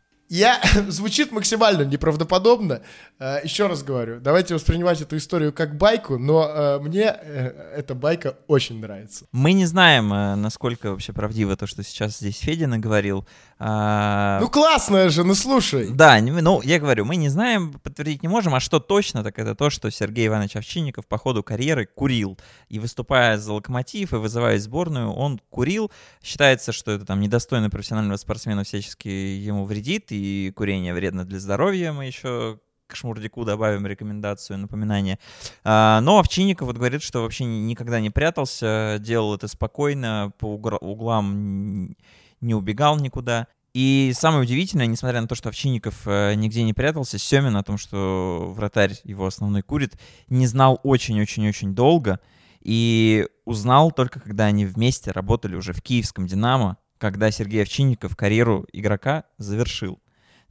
Звучит максимально неправдоподобно, еще раз говорю, давайте воспринимать эту историю как байку, но мне эта байка очень нравится. Мы не знаем, насколько вообще правдиво то, что сейчас здесь Федя наговорил. Ну классная же, ну слушай. Да, ну я говорю, мы не знаем, подтвердить не можем, а что точно, так это то, что Сергей Иванович Овчинников по ходу карьеры курил. И выступая за «Локомотив», и вызывая сборную, он курил. Считается, что это там недостойно профессионального спортсмена, всячески ему вредит, и курение вредно для здоровья. Мы еще к Шмурдяку добавим рекомендацию, напоминание. Но Овчинников вот говорит, что вообще никогда не прятался, делал это спокойно, по углам не убегал никуда. И самое удивительное, несмотря на то, что Овчинников нигде не прятался, Семин о том, что вратарь его основной курит, не знал очень-очень-очень долго. И узнал только, когда они вместе работали уже в киевском «Динамо», когда Сергей Овчинников карьеру игрока завершил.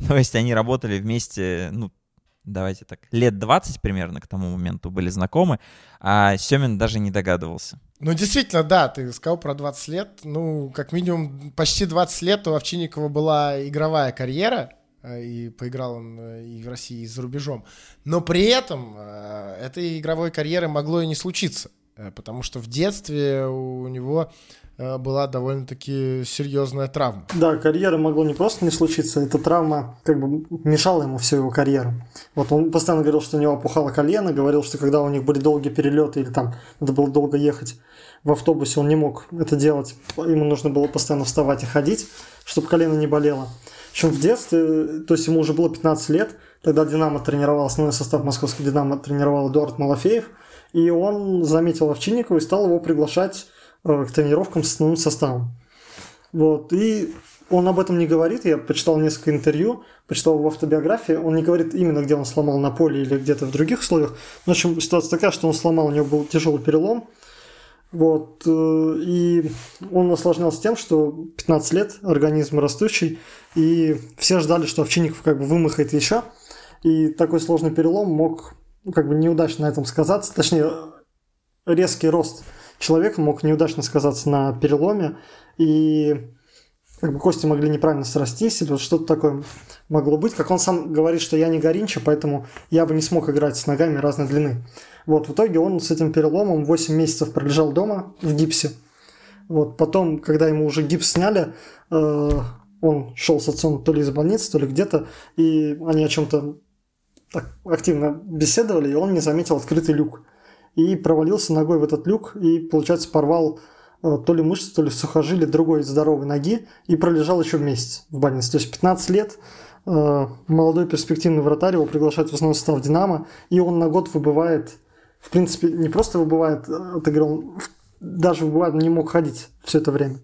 То есть они работали вместе, ну, давайте так, лет 20 примерно к тому моменту были знакомы, а Семин даже не догадывался. Ну, действительно, да, ты сказал про 20 лет. Ну, как минимум, почти 20 лет у Овчинникова была игровая карьера, и поиграл он и в России, и за рубежом. Но при этом этой игровой карьеры могло и не случиться, потому что в детстве у него была довольно-таки серьезная травма. Да, карьера могла не просто не случиться, эта травма как бы мешала ему всю его карьеру. Вот он постоянно говорил, что у него опухало колено, говорил, что когда у них были долгие перелеты или там надо было долго ехать в автобусе, он не мог это делать, ему нужно было постоянно вставать и ходить, чтобы колено не болело. Причем в детстве, то есть ему уже было 15 лет, тогда «Динамо» тренировал, основной состав московского «Динамо» тренировал Эдуард Малафеев, и он заметил Овчинникова и стал его приглашать к тренировкам с основным составом. Вот. И он об этом не говорит. Я почитал несколько интервью, почитал его автобиографии. Он не говорит именно, где он сломал, на поле или где-то в других условиях. Но в общем, ситуация такая, что он сломал, у него был тяжелый перелом. Вот. И он осложнялся тем, что 15 лет, организм растущий, и все ждали, что Овчинников как бы вымахает еще. И такой сложный перелом мог как бы неудачно на этом сказаться. Точнее, резкий рост человек мог неудачно сказаться на переломе, и как бы кости могли неправильно срастись, или вот что-то такое могло быть. Как он сам говорит, что я не Горинча, поэтому я бы не смог играть с ногами разной длины. Вот, в итоге он с этим переломом 8 месяцев пролежал дома в гипсе. Вот, потом, когда ему уже гипс сняли, он шел с отцом то ли из больницы, то ли где-то, и они о чем-то так активно беседовали, и он не заметил открытый люк. и провалился ногой в этот люк и, получается, порвал то ли мышцу, то ли сухожилие другой здоровой ноги и пролежал еще месяц в больнице. То есть 15 лет молодой перспективный вратарь, его приглашают в основной состав «Динамо», и он на год выбывает, в принципе, не просто выбывает, отыграл, даже выбывает, но не мог ходить все это время,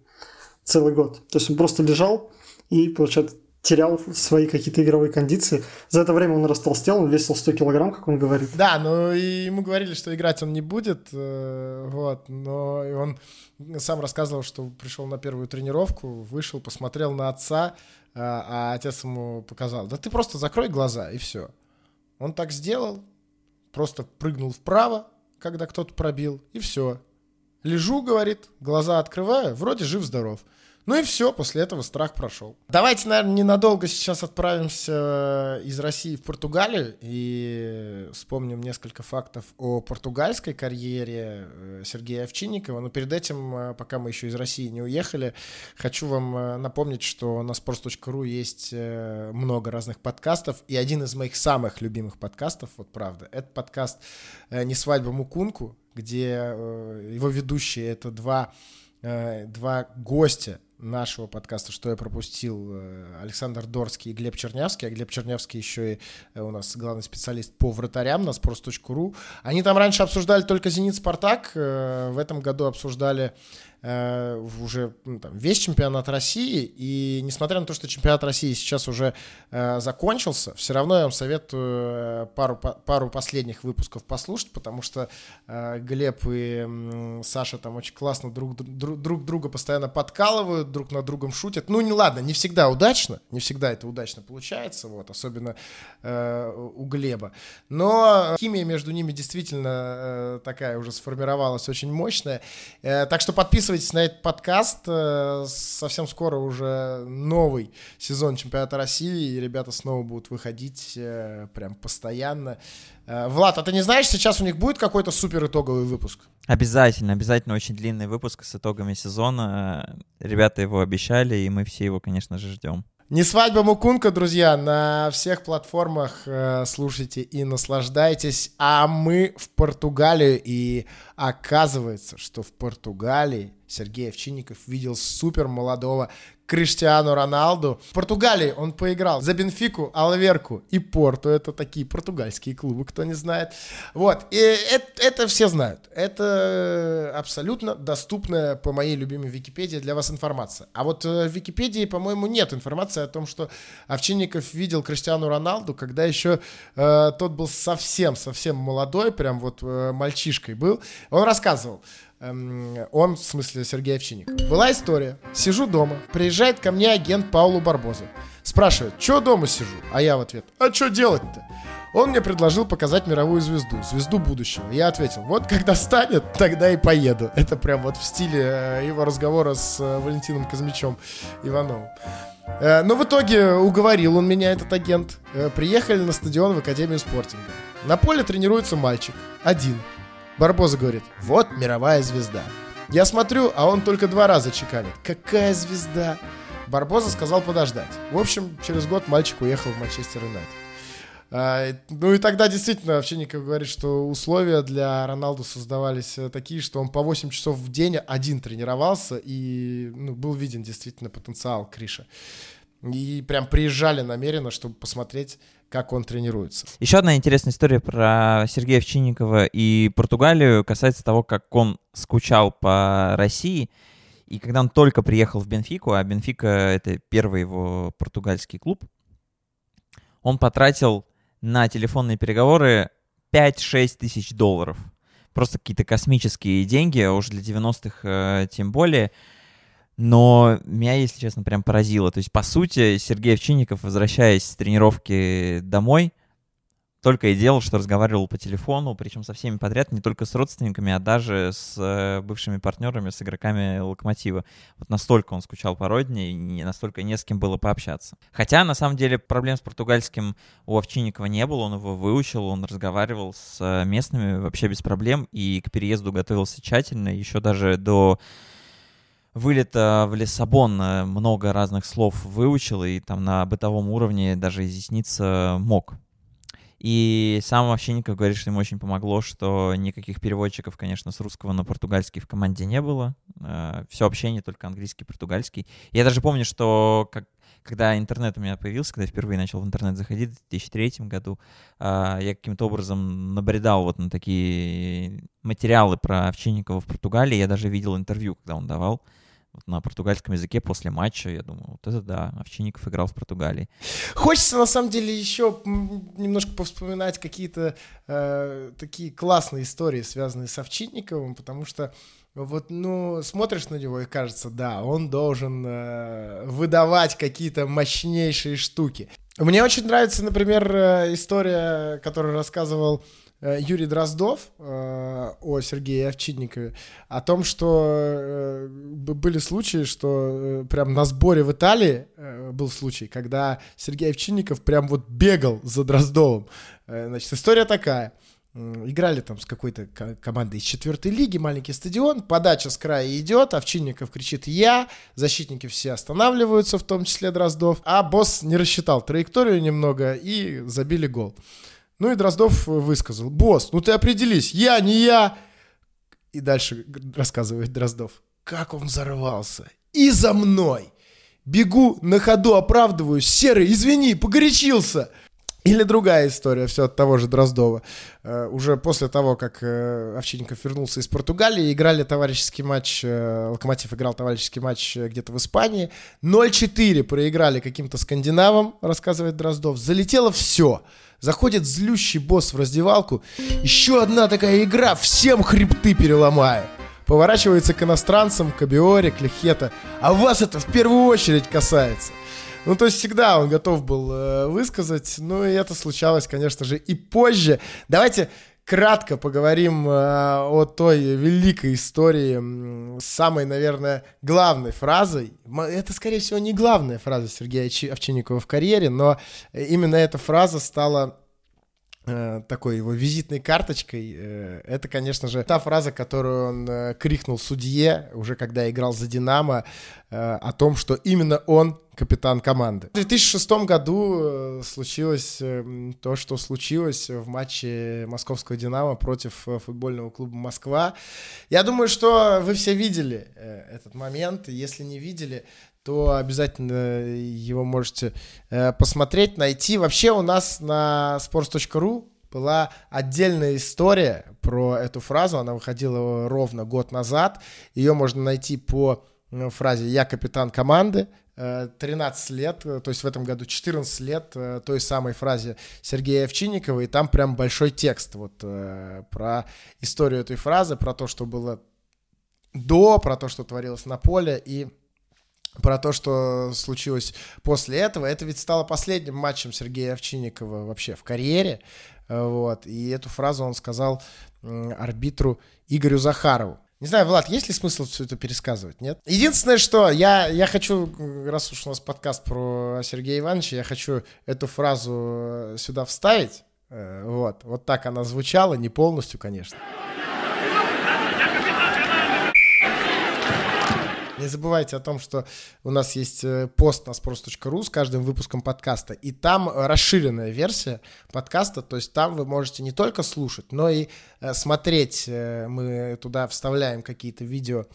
целый год. То есть он просто лежал и, получается, терял свои какие-то игровые кондиции. За это время он растолстел, он весил 100 килограмм, как он говорит. Да, ну и ему говорили, что играть он не будет, вот, но и он сам рассказывал, что пришел на первую тренировку, вышел, посмотрел на отца, а отец ему показал: да ты просто закрой глаза, и все. Он так сделал, просто прыгнул вправо, когда кто-то пробил, и все. Лежу, говорит, глаза открываю, вроде жив-здоров. Ну и все, после этого страх прошел. Давайте, наверное, ненадолго сейчас отправимся из России в Португалию и вспомним несколько фактов о португальской карьере Сергея Овчинникова. Но перед этим, пока мы еще из России не уехали, хочу вам напомнить, что на sports.ru есть много разных подкастов. И один из моих самых любимых подкастов, вот правда, это подкаст «Не свадьба Мукунку», где его ведущие — это два гостя нашего подкаста «Что я пропустил», Александр Дорский и Глеб Чернявский. А Глеб Чернявский еще и у нас главный специалист по вратарям на sports.ru. Они там раньше обсуждали только «Зенит-Спартак», в этом году обсуждали уже весь чемпионат России. И несмотря на то, что чемпионат России сейчас уже закончился, все равно я вам советую пару последних выпусков послушать, потому что Глеб и Саша там очень классно друг друга постоянно подкалывают, друг над другом шутят. Ну, не ладно, не всегда удачно, не всегда это удачно получается, вот, особенно у Глеба. Но химия между ними действительно такая уже сформировалась, очень мощная. Так что подписывайтесь на этот подкаст. Совсем скоро уже новый сезон чемпионата России, и ребята снова будут выходить прям постоянно. Влад, а ты не знаешь, сейчас у них будет какой-то супер итоговый выпуск? Обязательно очень длинный выпуск с итогами сезона. Ребята его обещали, и мы все его, конечно же, ждем. «Не свадьба Мукунка», друзья, на всех платформах. Слушайте и наслаждайтесь. А мы в Португалию, и оказывается, что в Португалии Сергей Овчинников видел супер молодого Криштиану Роналду. В Португалии он поиграл за Бенфику, Алверку и Порту. Это такие португальские клубы, кто не знает. Вот, и это все знают. Это абсолютно доступная по моей любимой Википедии для вас информация. А вот в Википедии, по-моему, нет информации о том, что Овчинников видел Криштиану Роналду, когда еще тот был совсем-совсем молодой, прям вот мальчишкой был. Он рассказывал. Он, в смысле, Сергей Овчинников: была история, сижу дома, приезжает ко мне агент Паулу Барбоза, спрашивает: чё дома сижу? А я в ответ: а чё делать-то? Он мне предложил показать мировую звезду, звезду будущего. Я ответил: вот когда станет, тогда и поеду. Это прям вот в стиле его разговора с Валентином Казмичем Ивановым. Но в итоге уговорил он меня, этот агент. Приехали на стадион в Академию спортинга. На поле тренируется мальчик, один. Барбоза говорит: вот мировая звезда. Я смотрю, а он только 2 раза чеканит: какая звезда? Барбоза сказал подождать. В общем, через год мальчик уехал в Манчестер Юнайтед. Ну и тогда действительно Овчинников говорит, что условия для Роналду создавались такие, что он по 8 часов в день один тренировался, и был виден действительно потенциал Криша. И прям приезжали намеренно, чтобы посмотреть, как он тренируется. Еще одна интересная история про Сергея Овчинникова и Португалию касается того, как он скучал по России. И когда он только приехал в Бенфику, а Бенфика — это первый его португальский клуб, он потратил на телефонные переговоры 5-6 тысяч долларов. Просто какие-то космические деньги, а уж для 90-х тем более. Но меня, если честно, прям поразило. То есть, по сути, Сергей Овчинников, возвращаясь с тренировки домой, только и делал, что разговаривал по телефону, причем со всеми подряд, не только с родственниками, а даже с бывшими партнерами, с игроками «Локомотива». Вот настолько он скучал по родине, и настолько не с кем было пообщаться. Хотя, на самом деле, проблем с португальским у Овчинникова не было, он его выучил, он разговаривал с местными вообще без проблем, и к переезду готовился тщательно, еще даже до вылета в Лиссабон много разных слов выучил, и там на бытовом уровне даже изъясниться мог. И сам Овчинников говорит, что ему очень помогло, что никаких переводчиков, конечно, с русского на португальский в команде не было. Все общение только английский, португальский. Я даже помню, что когда интернет у меня появился, когда я впервые начал в интернет заходить в 2003 году, я каким-то образом набредал вот на такие материалы про Овчинникова в Португалии. Я даже видел интервью, когда он давал. Вот на португальском языке после матча, я думаю, вот это да, Овчинников играл в Португалии. Хочется, на самом деле, еще немножко повспоминать какие-то такие классные истории, связанные с Овчинниковым, потому что вот, ну, смотришь на него и кажется, да, он должен выдавать какие-то мощнейшие штуки. Мне очень нравится, например, история, которую рассказывал Юрий Дроздов о Сергее Овчинникове, о том, что были случаи, что прям на сборе в Италии был случай, когда Сергей Овчинников прям вот бегал за Дроздовым. Значит, история такая. Играли там с какой-то командой из 4-й лиги, маленький стадион, подача с края идет, Овчинников кричит «я», защитники все останавливаются, в том числе Дроздов, а босс не рассчитал траекторию немного и забили гол. Ну и Дроздов высказал: «Босс, ну ты определись, я, не я». И дальше рассказывает Дроздов, как он взорвался. «И за мной! Бегу, на ходу оправдываюсь, Серый, извини, погорячился». Или другая история, все от того же Дроздова. Уже после того, как Овчинников вернулся из Португалии, играли товарищеский матч, Локомотив играл товарищеский матч где-то в Испании. 0-4 проиграли каким-то скандинавам, рассказывает Дроздов. Залетело все. Заходит злющий босс в раздевалку. «Еще одна такая игра, всем хребты переломаю». Поворачивается к иностранцам, к Абиоре, к Лехета. «А вас это в первую очередь касается». Ну, то есть всегда он готов был высказать, ну, и это случалось, конечно же, и позже. Давайте кратко поговорим о той великой истории, самой, наверное, главной фразой. Это, скорее всего, не главная фраза Сергея Овчинникова в карьере, но именно эта фраза стала такой его визитной карточкой. Это, конечно же, та фраза, которую он крикнул судье, уже когда играл за «Динамо», о том, что именно он капитан команды. В 2006 году случилось то, что случилось в матче Московского «Динамо» против футбольного клуба «Москва». Я думаю, что вы все видели этот момент. Если не видели, то обязательно его можете посмотреть, найти. Вообще у нас на sports.ru была отдельная история про эту фразу. Она выходила ровно год назад. Ее можно найти по фразе «Я капитан команды». 13 лет, то есть в этом году 14 лет той самой фразе Сергея Овчинникова, и там прям большой текст вот про историю этой фразы, про то, что было до, про то, что творилось на поле, и про то, что случилось после этого. Это ведь стало последним матчем Сергея Овчинникова вообще в карьере, вот, и эту фразу он сказал арбитру Игорю Захарову. Не знаю, Влад, есть ли смысл все это пересказывать, нет? Единственное, что я хочу, раз уж у нас подкаст про Сергея Ивановича, я хочу эту фразу сюда вставить. Вот так она звучала, не полностью, конечно. Не забывайте о том, что у нас есть пост на sports.ru с каждым выпуском подкаста, и там расширенная версия подкаста, то есть там вы можете не только слушать, но и смотреть. Мы туда вставляем какие-то видео,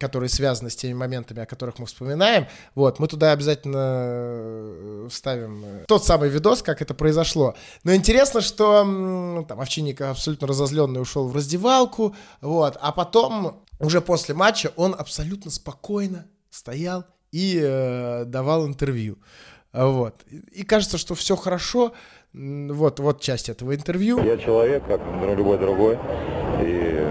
которые связаны с теми моментами, о которых мы вспоминаем. Вот, мы туда обязательно вставим тот самый видос, как это произошло. Но интересно, что там Овчинников абсолютно разозленный ушел в раздевалку, вот, а потом уже после матча он абсолютно спокойно стоял и давал интервью. Вот. И кажется, что все хорошо. Вот часть этого интервью. Я человек, как любой другой. И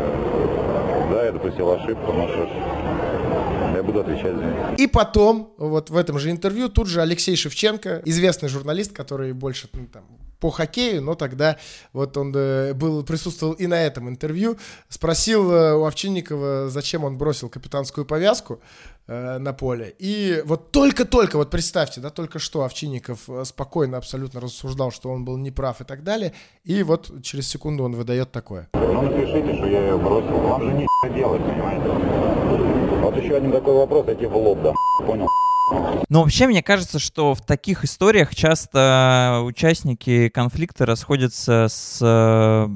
да, я допустил ошибку, но что ж, я буду отвечать за нее. И потом, вот в этом же интервью, тут же Алексей Шевченко, известный журналист, который больше там по хоккею, но тогда вот он присутствовал и на этом интервью, спросил у Овчинникова, зачем он бросил капитанскую повязку на поле. И вот только-только, вот представьте, да, только что Овчинников спокойно абсолютно рассуждал, что он был неправ и так далее, и вот через секунду он выдает такое. Ну, напишите, что я ее бросил, вам же ничего делать, понимаете? Вот еще один такой вопрос, я тебе в лоб, да, понял? Но вообще, мне кажется, что в таких историях часто участники конфликта расходятся с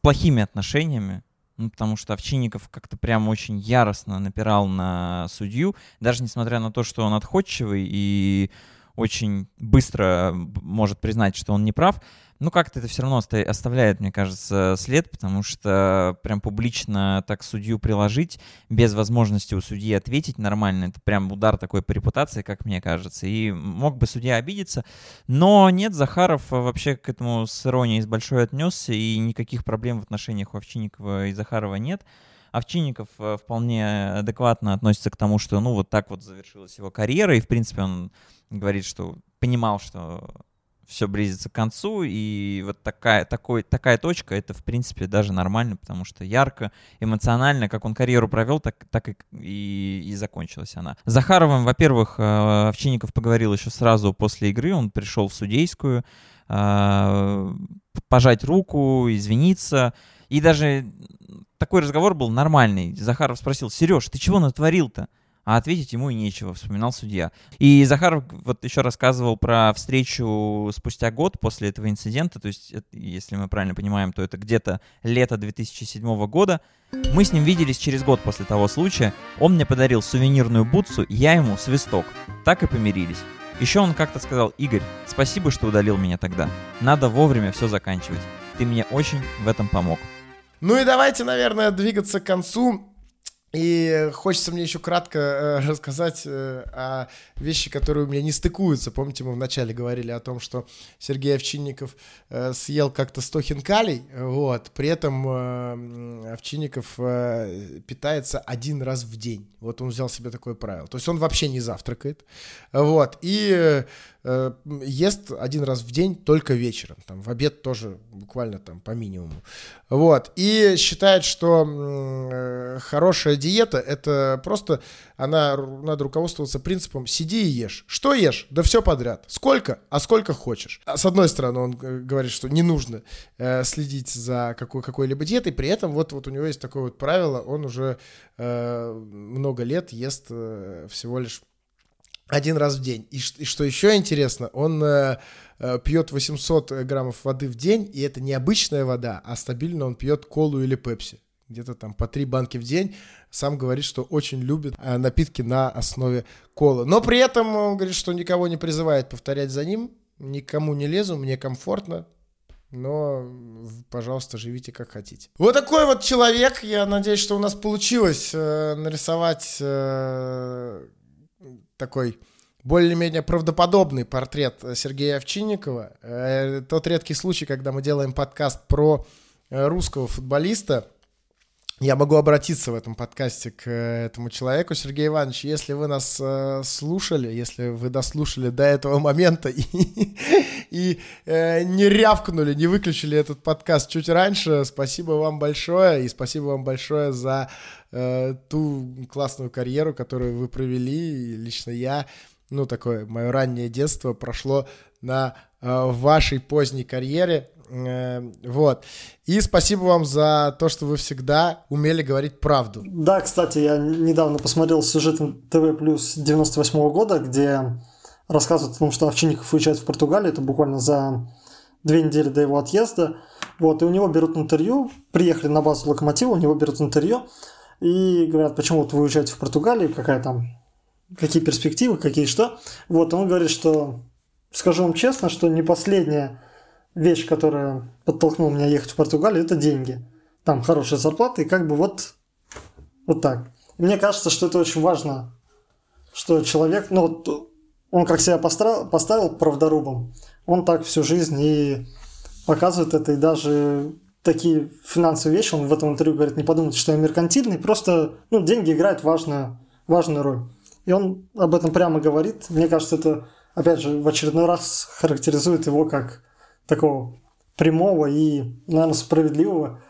плохими отношениями. Ну, потому что Овчинников как-то прям очень яростно напирал на судью, даже несмотря на то, что он отходчивый и очень быстро может признать, что он не прав. Ну, как-то это все равно оставляет, мне кажется, след, потому что прям публично так судью приложить, без возможности у судьи ответить нормально, это прям удар такой по репутации, как мне кажется. И мог бы судья обидеться, но нет, Захаров вообще к этому с иронией с большой отнесся, и никаких проблем в отношениях у Овчинникова и Захарова нет. Овчинников вполне адекватно относится к тому, что, ну, вот так вот завершилась его карьера, и, в принципе, он говорит, что понимал, что все близится к концу, и вот такая точка, это, в принципе, даже нормально, потому что ярко, эмоционально, как он карьеру провел, так и закончилась она. С Захаровым, во-первых, Овчинников поговорил еще сразу после игры, он пришел в судейскую, пожать руку, извиниться, и даже такой разговор был нормальный. Захаров спросил: «Сереж, ты чего натворил-то?» А ответить ему и нечего, вспоминал судья. И Захаров вот еще рассказывал про встречу спустя год после этого инцидента, то есть, если мы правильно понимаем, то это где-то лето 2007 года. Мы с ним виделись через год после того случая, он мне подарил сувенирную бутсу, я ему свисток. Так и помирились. Еще он как-то сказал: «Игорь, спасибо, что удалил меня тогда. Надо вовремя все заканчивать. Ты мне очень в этом помог». Ну и давайте, наверное, двигаться к концу. И хочется мне еще кратко рассказать о вещи, которые у меня не стыкуются. Помните, мы вначале говорили о том, что Сергей Овчинников съел как-то 100 хинкалей, вот. При этом Овчинников питается один раз в день. Вот он взял себе такое правило. То есть он вообще не завтракает, вот. И ест один раз в день только вечером, там, в обед тоже буквально там по минимуму, вот, и считает, что хорошая диета, это просто, надо руководствоваться принципом: сиди и ешь. Что ешь? Да все подряд. Сколько? А сколько хочешь. С одной стороны, он говорит, что не нужно следить за какой-либо диетой, при этом вот у него есть такое вот правило, он уже много лет ест всего лишь один раз в день. И что еще интересно, он пьет 800 граммов воды в день, и это не обычная вода, а стабильно он пьет колу или пепси. Где-то там по 3 банки в день. Сам говорит, что очень любит напитки на основе колы. Но при этом он говорит, что никого не призывает повторять за ним. Никому не лезу, мне комфортно. Но, пожалуйста, живите как хотите. Вот такой вот человек. Я надеюсь, что у нас получилось нарисовать такой более-менее правдоподобный портрет Сергея Овчинникова. Тот редкий случай, когда мы делаем подкаст про русского футболиста. Я могу обратиться в этом подкасте к этому человеку. Сергей Иванович, если вы нас слушали, если вы дослушали до этого момента и не рявкнули, не выключили этот подкаст чуть раньше, спасибо вам большое. И спасибо вам большое за ту классную карьеру, которую вы провели. И лично я, такое мое раннее детство прошло на вашей поздней карьере. Вот. И спасибо вам за то, что вы всегда умели говорить правду. Да, кстати, я недавно посмотрел сюжет ТВ Плюс 98 года, где рассказывают о том, что Овчинников уезжает в Португалию, это буквально за 2 недели до его отъезда. Вот, и у него берут интервью, приехали на базу Локомотива, у него берут интервью и говорят: почему вы уезжаете в Португалию, какие перспективы, какие что. Вот, он говорит, что, скажу вам честно, что не последняя вещь, которая подтолкнула меня ехать в Португалию, это деньги. Там хорошая зарплата, и вот так. Мне кажется, что это очень важно, что человек, он как себя поставил правдорубом, он так всю жизнь и показывает это, и даже такие финансовые вещи, он в этом интервью говорит: не подумайте, что я меркантильный, просто, деньги играют важную роль. И он об этом прямо говорит. Мне кажется, это, опять же, в очередной раз характеризует его как такого прямого и, наверное, справедливого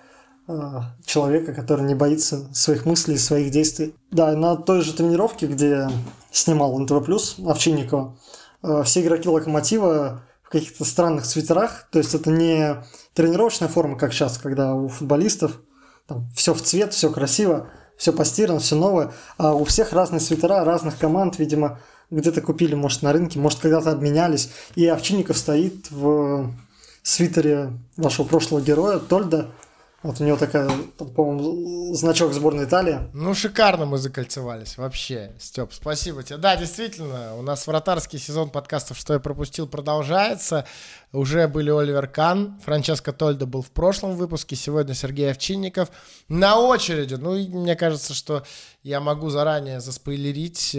человека, который не боится своих мыслей, своих действий. Да, на той же тренировке, где снимал НТВ+, Овчинникова, все игроки «Локомотива» в каких-то странных свитерах, то есть это не тренировочная форма, как сейчас, когда у футболистов там все в цвет, все красиво, все постирано, все новое, а у всех разные свитера, разных команд, видимо, где-то купили, может, на рынке, может, когда-то обменялись. И Овчинников стоит в свитере нашего прошлого героя Тольдо. Вот у него такая, по-моему, значок сборной Италии. Ну, шикарно мы закольцевались вообще, Степ, спасибо тебе. Да, действительно, у нас вратарский сезон подкастов «Что я пропустил» продолжается. Уже были Оливер Кан, Франческо Тольдо был в прошлом выпуске, сегодня Сергей Овчинников. На очереди, ну, мне кажется, что я могу заранее заспойлерить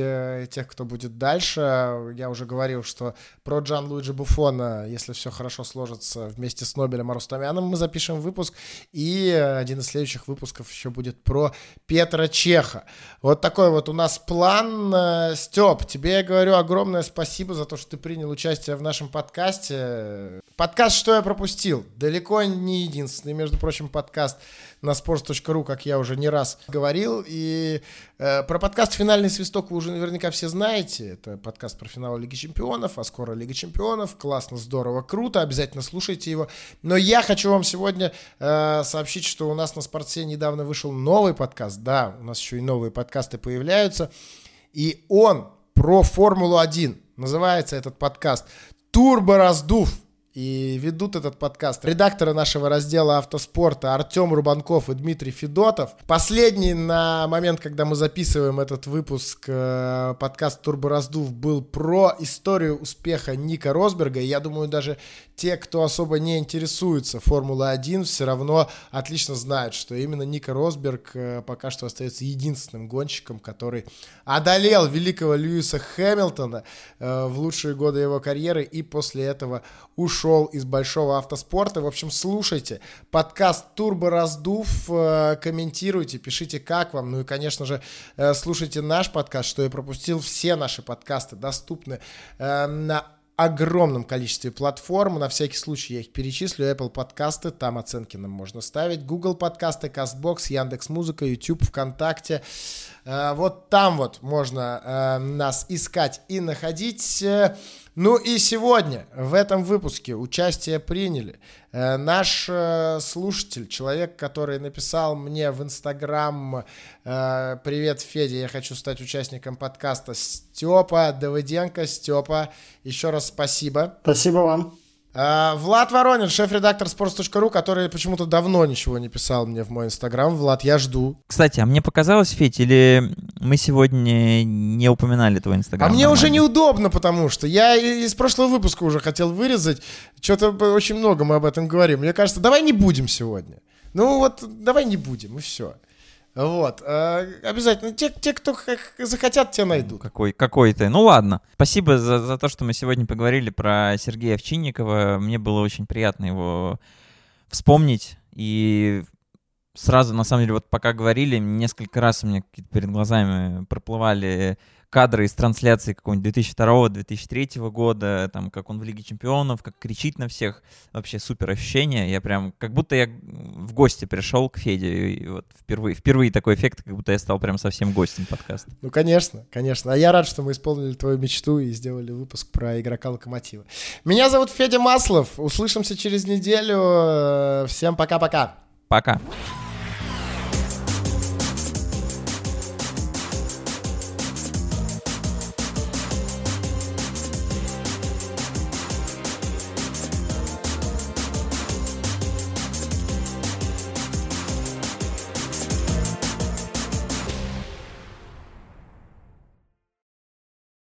тех, кто будет дальше. Я уже говорил, что про Джанлуиджи Буффона, если все хорошо сложится, вместе с Нобелем Арустамяном мы запишем выпуск. И один из следующих выпусков еще будет про Петра Чеха. Вот такой вот у нас план. Степ, тебе я говорю огромное спасибо за то, что ты принял участие в нашем подкасте. Подкаст «Что я пропустил» далеко не единственный, между прочим, подкаст на sports.ru, как я уже не раз говорил. И про подкаст «Финальный свисток» вы уже наверняка все знаете. Это подкаст про финал Лиги Чемпионов, а скоро Лига Чемпионов. Классно, здорово, круто. Обязательно слушайте его. Но я хочу вам сегодня сообщить, что у нас на «Спортсе» недавно вышел новый подкаст. Да, у нас еще и новые подкасты появляются. И он про «Формулу-1». Называется этот подкаст «Турбораздув». И ведут этот подкаст редакторы нашего раздела автоспорта Артем Рубанков и Дмитрий Федотов. Последний на момент, когда мы записываем этот выпуск, подкаст «Турбораздув» был про историю успеха Ника Росберга. И я думаю, даже те, кто особо не интересуется «Формулой-1», все равно отлично знают, что именно Ника Росберг пока что остается единственным гонщиком, который одолел великого Льюиса Хэмилтона в лучшие годы его карьеры и после этого ушел из большого автоспорта. В общем, слушайте подкаст «Турбораздув», комментируйте, пишите, как вам. Ну и, конечно же, слушайте наш подкаст «Что я пропустил». Все наши подкасты доступны на огромном количестве платформ. На всякий случай я их перечислю. Apple подкасты, там оценки нам можно ставить. Google подкасты, Castbox, Яндекс.Музыка, YouTube, ВКонтакте. Вот там вот можно нас искать и находить. Ну и сегодня в этом выпуске участие приняли наш слушатель, человек, который написал мне в Инстаграм: «Привет, Федя, я хочу стать участником подкаста», Степа Давиденко. Степа, еще раз спасибо. Спасибо вам. Влад Воронин, шеф-редактор sports.ru, который почему-то давно ничего не писал мне в мой Инстаграм. Влад, я жду. Кстати, а мне показалось, Федь, или мы сегодня не упоминали твой Инстаграм? А мне уже неудобно, потому что я из прошлого выпуска уже хотел вырезать. Что-то очень много мы об этом говорим. Мне кажется, давай не будем сегодня. Ну вот, давай не будем, и все. Вот, обязательно. Те, кто захотят, те найдут. Какой ты. Ну ладно. Спасибо за то, что мы сегодня поговорили про Сергея Овчинникова. Мне было очень приятно его вспомнить. И сразу, на самом деле, вот пока говорили, несколько раз у меня перед глазами проплывали кадры из трансляции какого-нибудь 2002-2003 года, там, как он в Лиге Чемпионов, как кричит на всех. Вообще супер ощущение. Я прям, как будто я в гости пришел к Феде. И вот впервые такой эффект, как будто я стал прям совсем гостем подкаста. Ну, конечно, конечно. А я рад, что мы исполнили твою мечту и сделали выпуск про игрока «Локомотива». Меня зовут Федя Маслов. Услышимся через неделю. Всем пока-пока. Пока.